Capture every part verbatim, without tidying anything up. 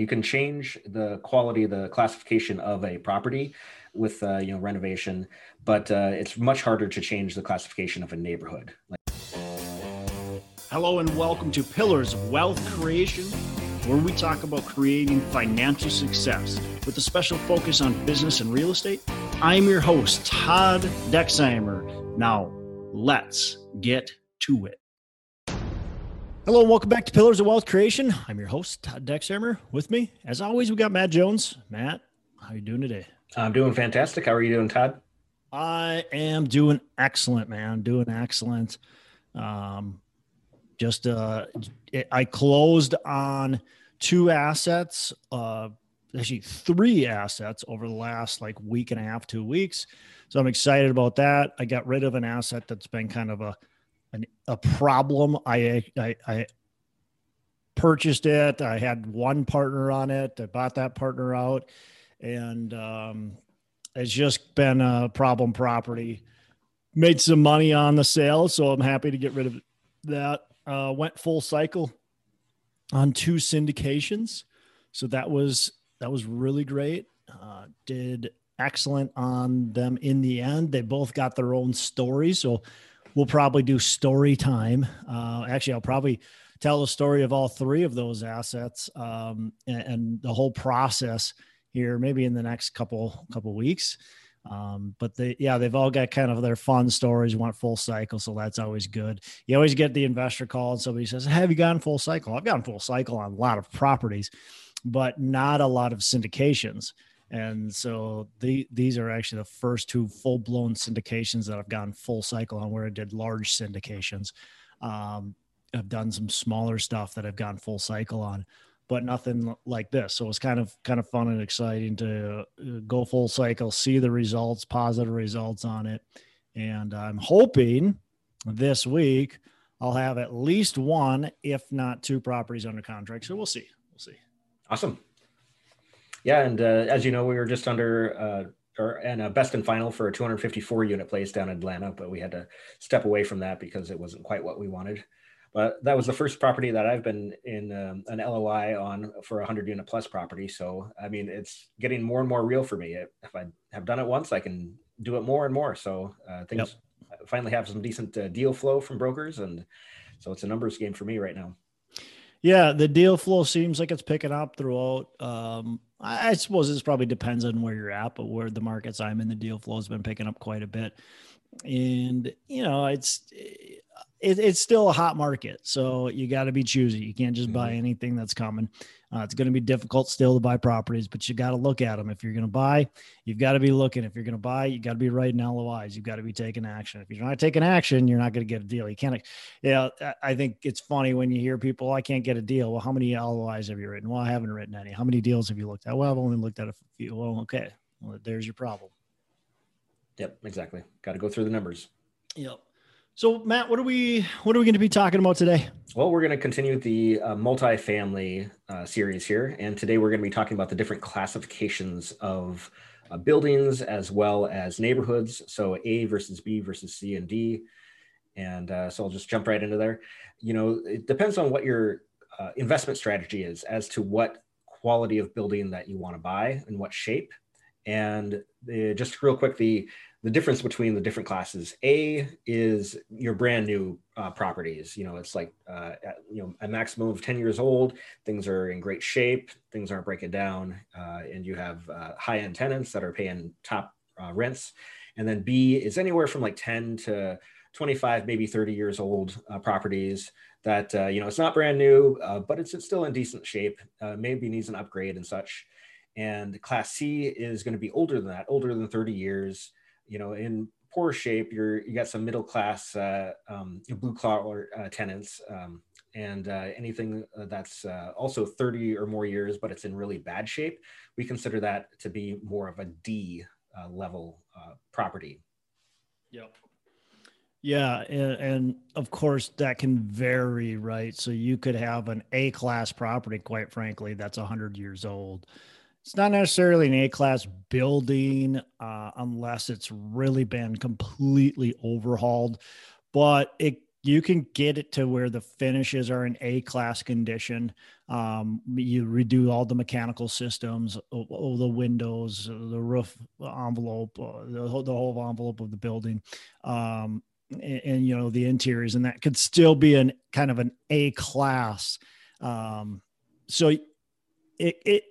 You can change the quality, the classification of a property with uh, you know renovation, but uh, it's much harder to change the classification of a neighborhood. Like- Hello and welcome to Pillars of Wealth Creation, where we talk about creating financial success with a special focus on business and real estate. I'm your host, Todd Dexheimer. Now, let's get to it. Hello, and welcome back to Pillars of Wealth Creation. I'm your host, Todd Dexheimer. With me, as always, we got Matt Jones. Matt, how are you doing today? I'm doing fantastic. How are you doing, Todd? I am doing excellent, man. Doing excellent. Um, just uh, it, I closed on two assets, uh, actually three assets over the last like week and a half, two weeks. So I'm excited about that. I got rid of an asset that's been kind of a An, a problem. I, I I purchased it. I had one partner on it. I bought that partner out, and um, it's just been a problem property. Made some money on the sale, so I'm happy to get rid of that. Uh, went full cycle on two syndications, so that was that was really great. Uh, did excellent on them in the end. They both got their own story, so. We'll probably do story time. Uh, actually, I'll probably tell the story of all three of those assets um, and, and the whole process here, maybe in the next couple couple weeks. Um, but they, yeah, they've all got kind of their fun stories. Went full cycle, so that's always good. You always get the investor call and somebody says, "Have you gone full cycle?" I've gone full cycle on a lot of properties, but not a lot of syndications. And so the, these are actually the first two full-blown syndications that I've gone full cycle on, where I did large syndications. Um, I've done some smaller stuff that I've gone full cycle on, but nothing like this. So it was kind of kind of fun and exciting to go full cycle, see the results, positive results on it. And I'm hoping this week I'll have at least one, if not two properties under contract. So we'll see. We'll see. Awesome. Yeah, and uh, as you know, we were just under uh, or and a best and final for a two hundred fifty-four unit place down in Atlanta, but we had to step away from that because it wasn't quite what we wanted. But that was the first property that I've been in um, an L O I on for a one hundred unit plus property. So I mean, it's getting more and more real for me. If I have done it once, I can do it more and more. So uh, things yep. finally have some decent uh, deal flow from brokers, and so it's a numbers game for me right now. Yeah, the deal flow seems like it's picking up throughout. Um, I suppose this probably depends on where you're at, but where the markets I'm in, the deal flow has been picking up quite a bit. And, you know, it's it, it's still a hot market, so you got to be choosy. You can't just buy anything that's coming. Uh, it's going to be difficult still to buy properties, but you got to look at them. If you're going to buy, you've got to be looking. If you're going to buy, you got to be writing L O Is. You've got to be taking action. If you're not taking action, you're not going to get a deal. You can't, you know, I think it's funny when you hear people, I can't get a deal. Well, how many L O Is have you written? Well, I haven't written any. How many deals have you looked at? Well, I've only looked at a few. Well, okay. Well, there's your problem. Yep, exactly. Got to go through the numbers. Yep. So Matt, what are we what are we going to be talking about today? Well, we're going to continue the uh, multifamily uh, series here, and today we're going to be talking about the different classifications of uh, buildings as well as neighborhoods. So A versus B versus C and D, and uh, so I'll just jump right into there. You know, it depends on what your uh, investment strategy is as to what quality of building that you want to buy and what shape. And the, just real quick, the the difference between the different classes. A is your brand new uh, properties. You know, it's like uh, at, you know, a maximum of ten years old. Things are in great shape. Things aren't breaking down, uh, and you have uh, high end tenants that are paying top uh, rents. And then B is anywhere from like ten to twenty-five, maybe thirty years old uh, properties that uh, you know, it's not brand new, uh, but it's, it's still in decent shape. Uh, maybe needs an upgrade and such. And class C is going to be older than that, older than thirty years, you know, in poor shape. You're, you got some middle class uh, um, blue collar uh, tenants um, and uh, anything that's uh, also thirty or more years, but it's in really bad shape. We consider that to be more of a D uh, level uh, property. Yep. Yeah. And, and of course that can vary, right? So you could have an A class property, quite frankly, that's a hundred years old. It's not necessarily an A-class building uh, unless it's really been completely overhauled, but it you can get it to where the finishes are in A-class condition. Um, you redo all the mechanical systems, all the windows, the roof envelope, the whole, the whole envelope of the building, um, and, and, you know, the interiors, and that could still be an kind of an A-class. Um, so it, it,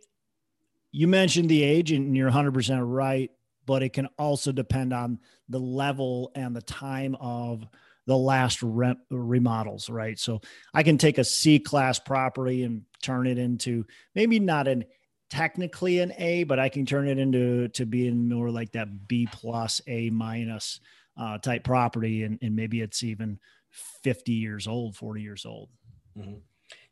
you mentioned the age, and you're one hundred percent right, but it can also depend on the level and the time of the last rent remodels, right? So I can take a C-class property and turn it into maybe not an technically an A, but I can turn it into to being more like that B plus A minus uh, type property, and, and maybe it's even fifty years old, forty years old. Mm-hmm.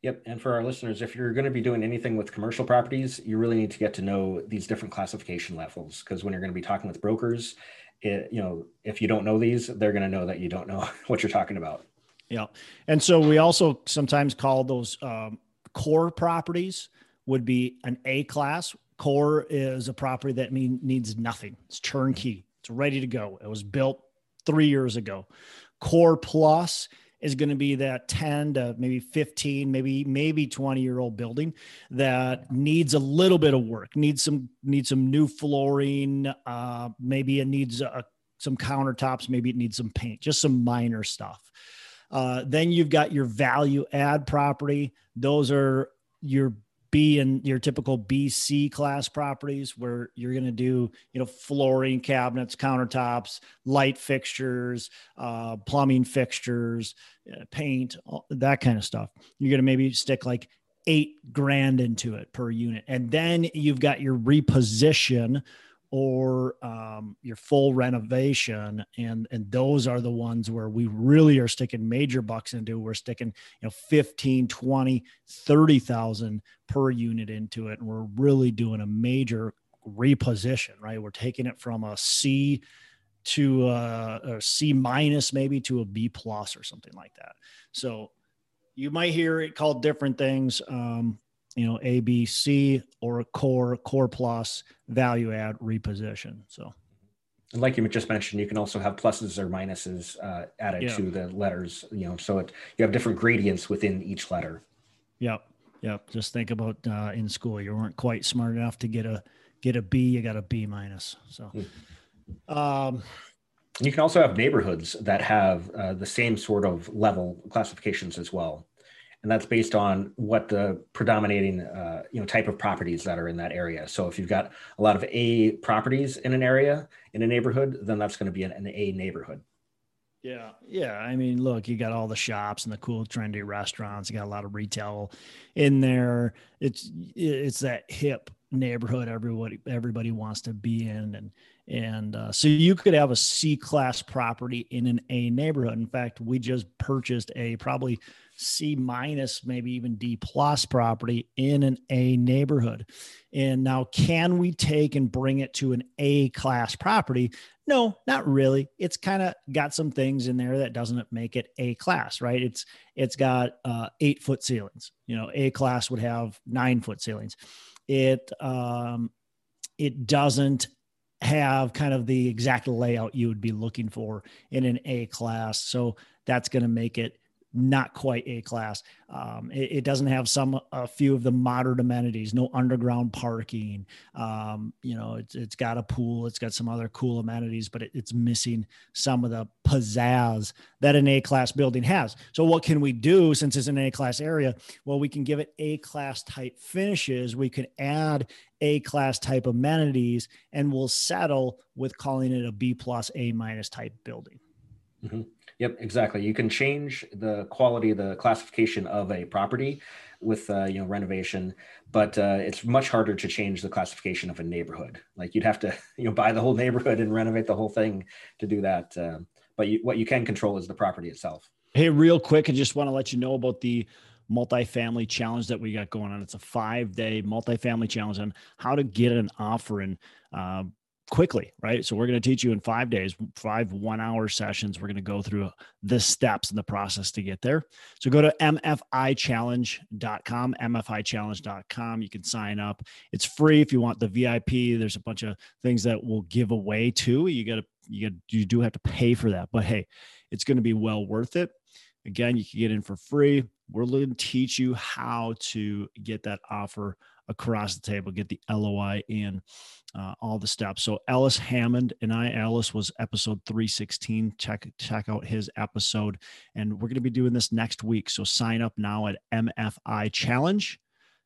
Yep. And for our listeners, if you're going to be doing anything with commercial properties, you really need to get to know these different classification levels, because when you're going to be talking with brokers, it, you know, if you don't know these, they're going to know that you don't know what you're talking about. Yeah. And so we also sometimes call those um, core properties would be an A class. Core is a property that mean, needs nothing. It's turnkey. It's ready to go. It was built three years ago. Core plus is going to be that ten to maybe fifteen, maybe, maybe twenty year old building that needs a little bit of work, needs some, needs some new flooring. Uh, maybe it needs a, some countertops. Maybe it needs some paint, just some minor stuff. Uh, then you've got your value add property. Those are your B and your typical B C class properties, where you're going to do, you know, flooring, cabinets, countertops, light fixtures, uh, plumbing fixtures, paint, all that kind of stuff. You're going to maybe stick like eight grand into it per unit. And then you've got your reposition or um, your full renovation. And, and those are the ones where we really are sticking major bucks into. We're sticking, you know, fifteen, twenty, thirty thousand per unit into it. And we're really doing a major reposition, right? We're taking it from a C to a, a C minus, maybe to a B plus or something like that. So you might hear it called different things. Um, you know, A, B, C, or core, core plus, value add, reposition. So, and like you just mentioned, you can also have pluses or minuses uh, added yeah. to the letters, you know, so it, you have different gradients within each letter. Yep. Yep. Just think about uh, in school, you weren't quite smart enough to get a, get a B, you got a B minus. So, um, you can also have neighborhoods that have uh, the same sort of level classifications as well. And that's based on what the predominating, uh, you know, type of properties that are in that area. So if you've got a lot of A properties in an area, in a neighborhood, then that's going to be an, an A neighborhood. Yeah. Yeah. I mean, look, you got all the shops and the cool trendy restaurants. You got a lot of retail in there. It's, it's that hip neighborhood everybody, everybody wants to be in. And, and uh, so you could have a C class property in an A neighborhood. In fact, we just purchased a probably C minus, maybe even D plus property in an A neighborhood. And now can we take and bring it to an A class property? No, not really. It's kind of got some things in there that doesn't make it A class, right? It's, it's got uh eight foot ceilings, you know, A class would have nine foot ceilings. It, um, it doesn't have kind of the exact layout you would be looking for in an A class. So that's going to make it not quite A class. Um, it, it doesn't have some, a few of the modern amenities, no underground parking. Um, you know, it's, it's got a pool, it's got some other cool amenities, but it, it's missing some of the pizzazz that an A class building has. So what can we do since it's an A class area? Well, we can give it A class type finishes. We can add A class type amenities, and we'll settle with calling it a B plus A minus type building. Mm-hmm. Yep, exactly. You can change the quality, the classification of a property with, uh, you know, renovation, but uh, it's much harder to change the classification of a neighborhood. Like you'd have to, you know, buy the whole neighborhood and renovate the whole thing to do that. Uh, but you, what you can control is the property itself. Hey, real quick, I just want to let you know about the multifamily challenge that we got going on. It's a five-day multifamily challenge on how to get an offer in. Um, quickly, right? So we're going to teach you in five days, five one-hour sessions. We're going to go through the steps in the process to get there. So go to m f i challenge dot com, m f i challenge dot com. You can sign up. It's free. If you want the V I P, there's a bunch of things that we'll give away too. You got to, you got, you do have to pay for that, but hey, it's going to be well worth it. Again, you can get in for free. We're going to teach you how to get that offer across the table, get the L O I in, uh, all the steps. So Ellis Hammond and I, Ellis was episode three sixteen. Check, check out his episode. And we're going to be doing this next week. So sign up now at m f i challenge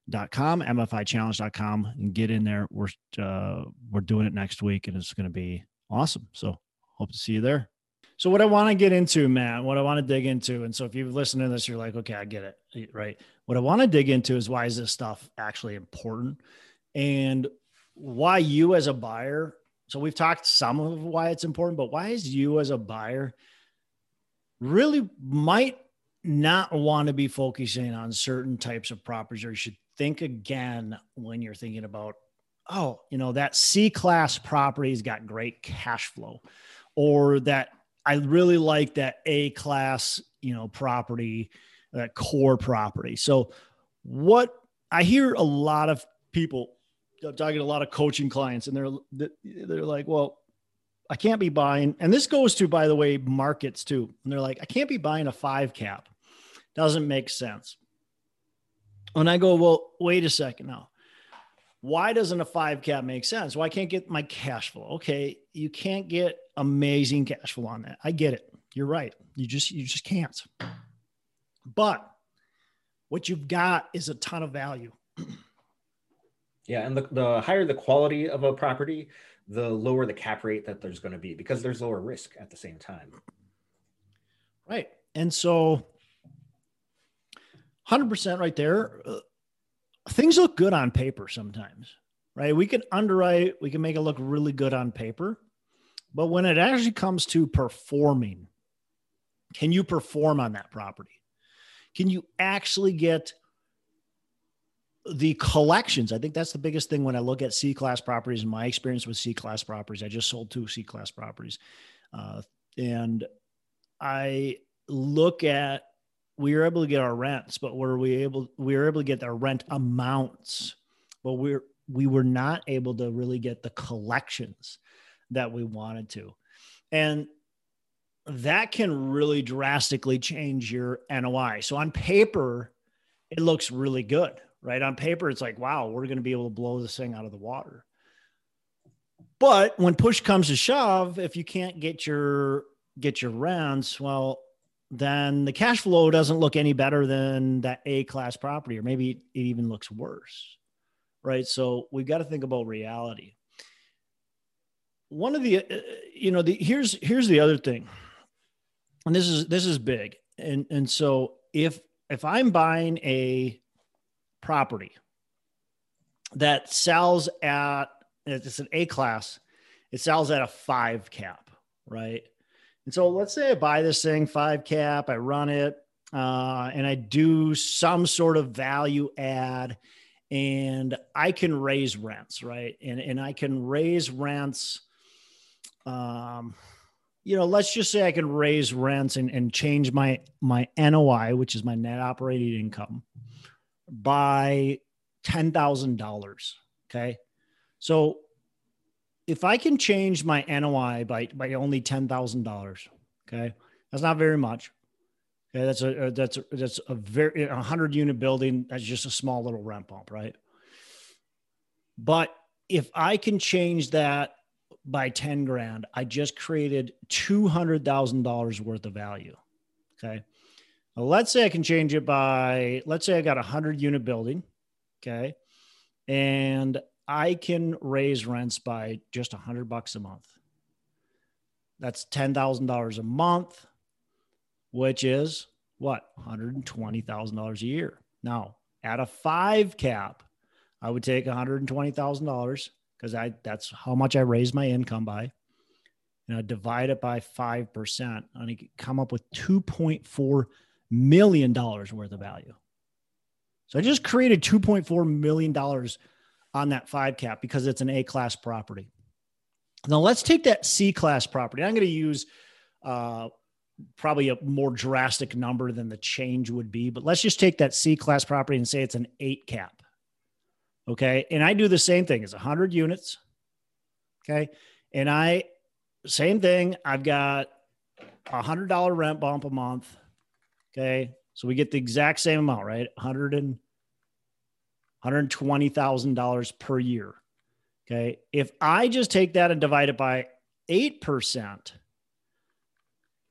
dot com, m f i challenge dot com, and get in there. We're, uh, we're doing it next week, and it's going to be awesome. So hope to see you there. So what I want to get into, Matt, what I want to dig into, and so if you've listened to this, you're like, okay, I get it, right? What I want to dig into is, why is this stuff actually important, and why you as a buyer, so we've talked some of why it's important, but why is you as a buyer really might not want to be focusing on certain types of properties, or you should think again when you're thinking about, oh, you know, that C-class property's got great cash flow, or that I really like that A class, you know, property, that core property. So what I hear a lot of people, I'm talking to a lot of coaching clients, and they're, they're like, well, I can't be buying. And this goes to, by the way, markets too. And they're like, I can't be buying a five cap. Doesn't make sense. And I go, well, wait a second now. Why doesn't a five cap make sense? Well, I can't get my cash flow. Okay. You can't get amazing cash flow on that. I get it. You're right. You just, you just can't, but what you've got is a ton of value. Yeah. And the, the higher the quality of a property, the lower the cap rate that there's going to be, because there's lower risk at the same time. Right. And so one hundred percent right there. Things look good on paper sometimes, right? We can underwrite, we can make it look really good on paper, but when it actually comes to performing, can you perform on that property? Can you actually get the collections? I think that's the biggest thing when I look at C-class properties, and my experience with C-class properties. I just sold two C-class properties. Uh, and I look at, we were able to get our rents, but were we able, we were able to get our rent amounts, but we're, we were not able to really get the collections that we wanted to. And that can really drastically change your N O I. So on paper, it looks really good, right? On paper, it's like, wow, we're going to be able to blow this thing out of the water. But when push comes to shove, if you can't get your, get your rents, well, then the cash flow doesn't look any better than that A-class property, or maybe it even looks worse, right? So we've got to think about reality. One of the, you know, the, here's, here's the other thing, and this is, this is big. And, and so if, if I'm buying a property that sells at, it's an A-class, it sells at a five cap, right? And so let's say I buy this thing, five cap, I run it, uh, and I do some sort of value add, and I can raise rents, right? And, and I can raise rents, um, you know, let's just say I can raise rents and, and change my, my N O I, which is my net operating income, by ten thousand dollars, okay? So if I can change my N O I by, by only ten thousand dollars, okay, that's not very much. Okay, that's a, that's a, that's a very, a hundred unit building. That's just a small little rent bump, right? But if I can change that by ten grand, I just created two hundred thousand dollars worth of value. Okay. Now let's say I can change it by, let's say I got a hundred unit building. Okay. And I can raise rents by just a hundred bucks a month. That's ten thousand dollars a month, which is what? one hundred twenty thousand dollars a year. Now at a five cap, I would take one hundred twenty thousand dollars, because I, that's how much I raise my income by, and I divide it by five percent, and I come up with two point four million dollars worth of value. So I just created two point four million dollars on that five cap, because it's an A-class property. Now let's take that C-class property. I'm going to use uh, probably a more drastic number than the change would be, but let's just take that C-class property and say it's an eight cap. Okay. And I do the same thing. It's a hundred units. Okay. And I, same thing. I've got a hundred dollar rent bump a month. Okay. So we get the exact same amount, right? one hundred twenty thousand dollars per year. Okay. If I just take that and divide it by eight percent,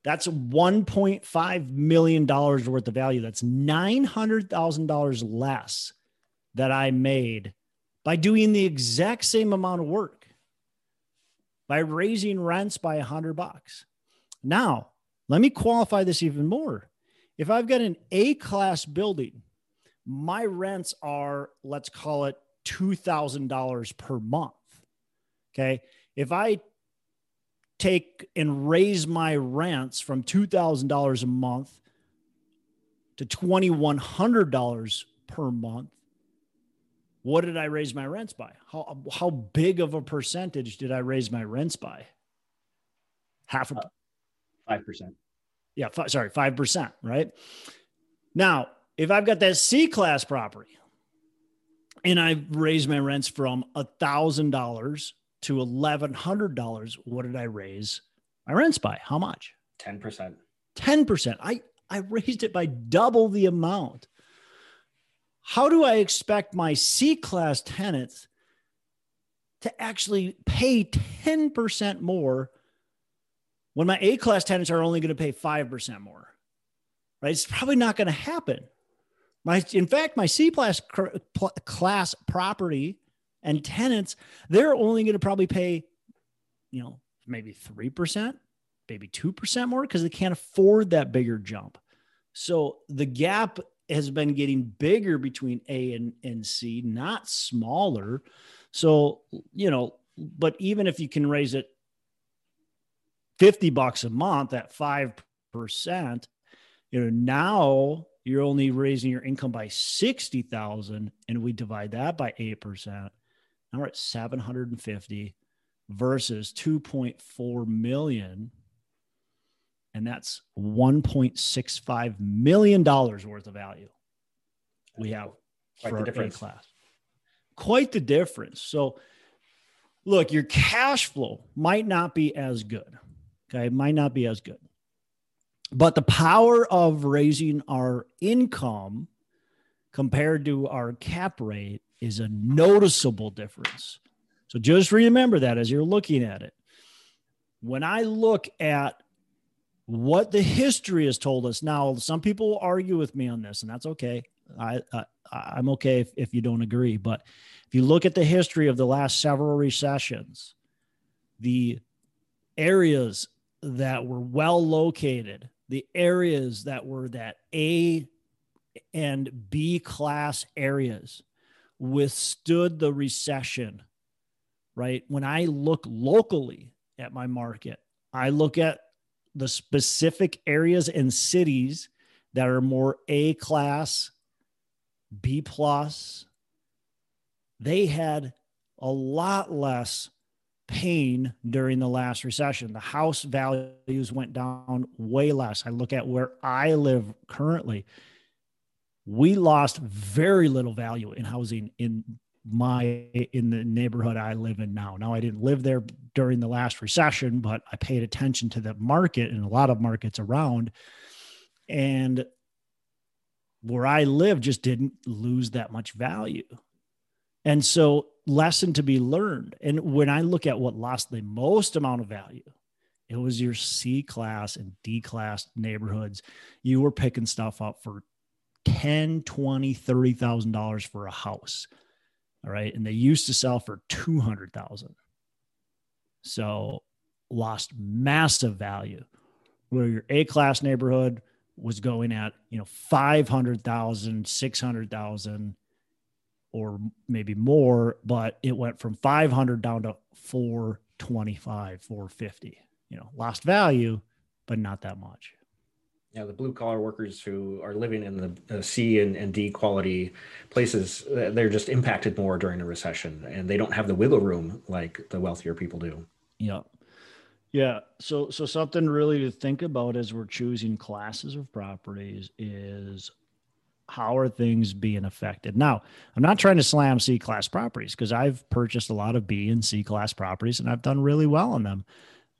that's one point five million dollars worth of value. That's nine hundred thousand dollars less that I made by doing the exact same amount of work, by raising rents by a hundred bucks. Now, let me qualify this even more. If I've got an A-class building, my rents are, let's call it two thousand dollars per month. Okay. If I take and raise my rents from two thousand dollars a month to two thousand one hundred dollars per month, what did I raise my rents by? How, how big of a percentage did I raise my rents by? Half a uh, five percent. Yeah. Five, sorry. five percent. Right now, if I've got that C-class property and I raised my rents from one thousand dollars to eleven hundred dollars, what did I raise my rents by? How much? ten percent. ten percent. I, I raised it by double the amount. How do I expect my C-class tenants to actually pay ten percent more when my A-class tenants are only going to pay five percent more, right? It's probably not going to happen. My, in fact, my C-class class property and tenants, they're only going to probably pay, you know, maybe three percent, maybe two percent more because they can't afford that bigger jump. So the gap has been getting bigger between A and, and C, not smaller. So, you know, but even if you can raise it fifty bucks a month at five percent, you know, now you're only raising your income by sixty thousand, and we divide that by eight percent. Now we're at seven hundred fifty versus two point four million. And that's one point six five million dollars worth of value we have for our A-class. Quite the difference. So look, your cash flow might not be as good. Okay. It might not be as good, but the power of raising our income compared to our cap rate is a noticeable difference. So just remember that as you're looking at it. When I look at what the history has told us. Now, some people will argue with me on this, and that's okay. I, I, I'm okay if, if you don't agree. But if you look at the history of the last several recessions, the areas that were well located, the areas that were that A and B class areas withstood the recession, right? When I look locally at my market, I look at the specific areas and cities that are more A class, B plus, they had a lot less pain during the last recession. The house values went down way less. I look at where I live currently. We lost very little value in housing in my, in the neighborhood I live in now. Now, I didn't live there during the last recession, but I paid attention to the market and a lot of markets around, and where I live just didn't lose that much value. And so lesson to be learned. And when I look at what lost the most amount of value, it was your C class and D class neighborhoods. You were picking stuff up for ten thousand dollars, twenty thousand dollars, thirty thousand dollars for a house. All right. And they used to sell for two hundred thousand. So lost massive value, where your A class neighborhood was going at, you know, five hundred thousand, six hundred thousand, or maybe more, but it went from five hundred down to four twenty-five, four fifty, you know, lost value, but not that much. Yeah, the blue collar workers who are living in the C and, and D quality places, they're just impacted more during a recession, and they don't have the wiggle room like the wealthier people do. Yeah. Yeah. So, so something really to think about as we're choosing classes of properties is how are things being affected? Now, I'm not trying to slam C class properties, because I've purchased a lot of B and C class properties and I've done really well on them.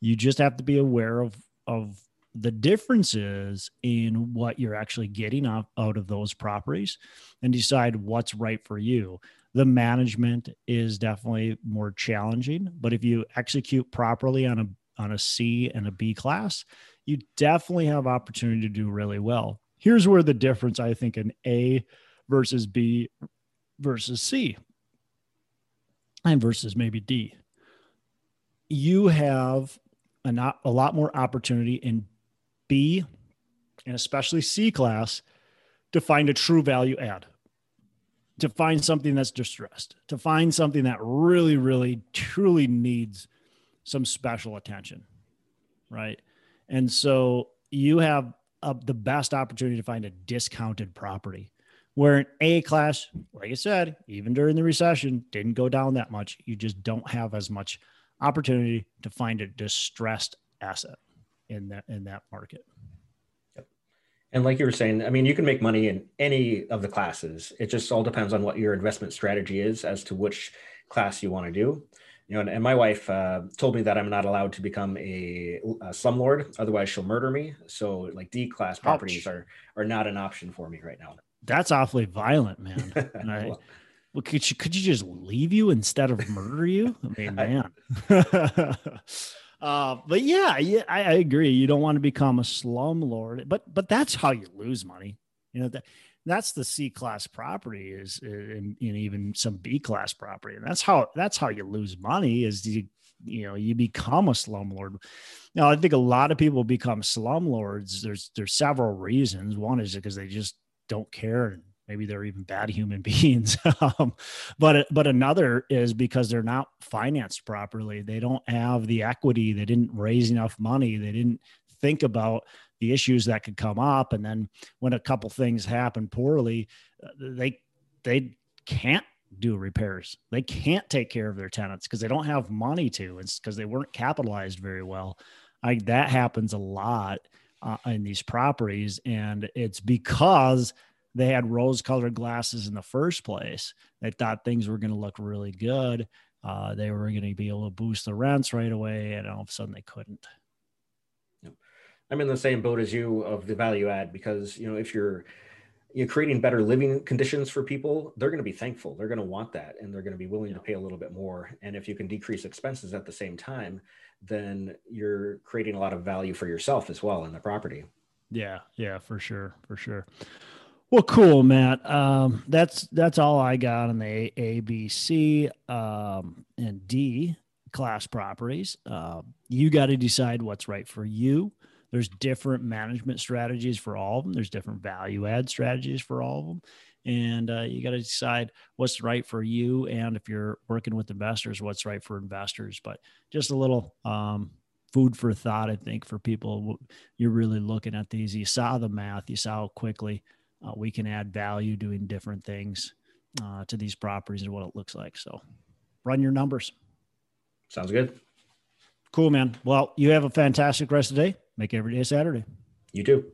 You just have to be aware of, of, the difference is in what you're actually getting out of those properties and decide what's right for you. The management is definitely more challenging, but if you execute properly on a, on a C and a B class, you definitely have opportunity to do really well. Here's where the difference, I think, in A versus B versus C and versus maybe D. You have a, not, a lot more opportunity in B and especially C class to find a true value add, to find something that's distressed, to find something that really, really, truly needs some special attention, right? And so you have a, the best opportunity to find a discounted property, where in A class, like I said, even during the recession, didn't go down that much. You just don't have as much opportunity to find a distressed asset in that, in that market. Yep. And like you were saying, I mean, you can make money in any of the classes. It just all depends on what your investment strategy is as to which class you want to do. You know, and, and my wife uh, told me that I'm not allowed to become a, a slumlord, otherwise she'll murder me. So like D class properties are, are not an option for me right now. That's awfully violent, man. I, well, well, could you, could you just leave you instead of murder you? I mean, man. uh, but yeah, yeah, I, I agree. You don't want to become a slumlord, but but that's how you lose money. You know that. That's the C class property is in, in even some B class property. And that's how, that's how you lose money is you, you know, you become a slumlord. Now, I think a lot of people become slumlords. There's, there's several reasons. One is because they just don't care. And maybe they're even bad human beings. um, but, but another is because they're not financed properly. They don't have the equity. They didn't raise enough money. They didn't think about the issues that could come up. And then when a couple things happen poorly, they, they can't do repairs. They can't take care of their tenants because they don't have money to, it's because they weren't capitalized very well. I, that happens a lot uh, in these properties. And it's because they had rose colored glasses in the first place. They thought things were going to look really good. Uh, they were going to be able to boost the rents right away. And all of a sudden they couldn't. I'm in the same boat as you of the value add, because, you know, if you're, you're creating better living conditions for people, they're going to be thankful. They're going to want that. And they're going to be willing yeah. to pay a little bit more. And if you can decrease expenses at the same time, then you're creating a lot of value for yourself as well in the property. Yeah. Yeah, for sure. For sure. Well, cool, Matt. Um, that's, that's all I got on the A, A B, C, um, and D class properties. Uh, you got to decide what's right for you. There's different management strategies for all of them. There's different value add strategies for all of them. And uh, you got to decide what's right for you. And if you're working with investors, what's right for investors. But just a little um, food for thought, I think, for people. You're really looking at these. You saw the math. You saw how quickly uh, we can add value doing different things uh, to these properties and what it looks like. So run your numbers. Sounds good. Cool, man. Well, you have a fantastic rest of the day. Make every day Saturday. You too.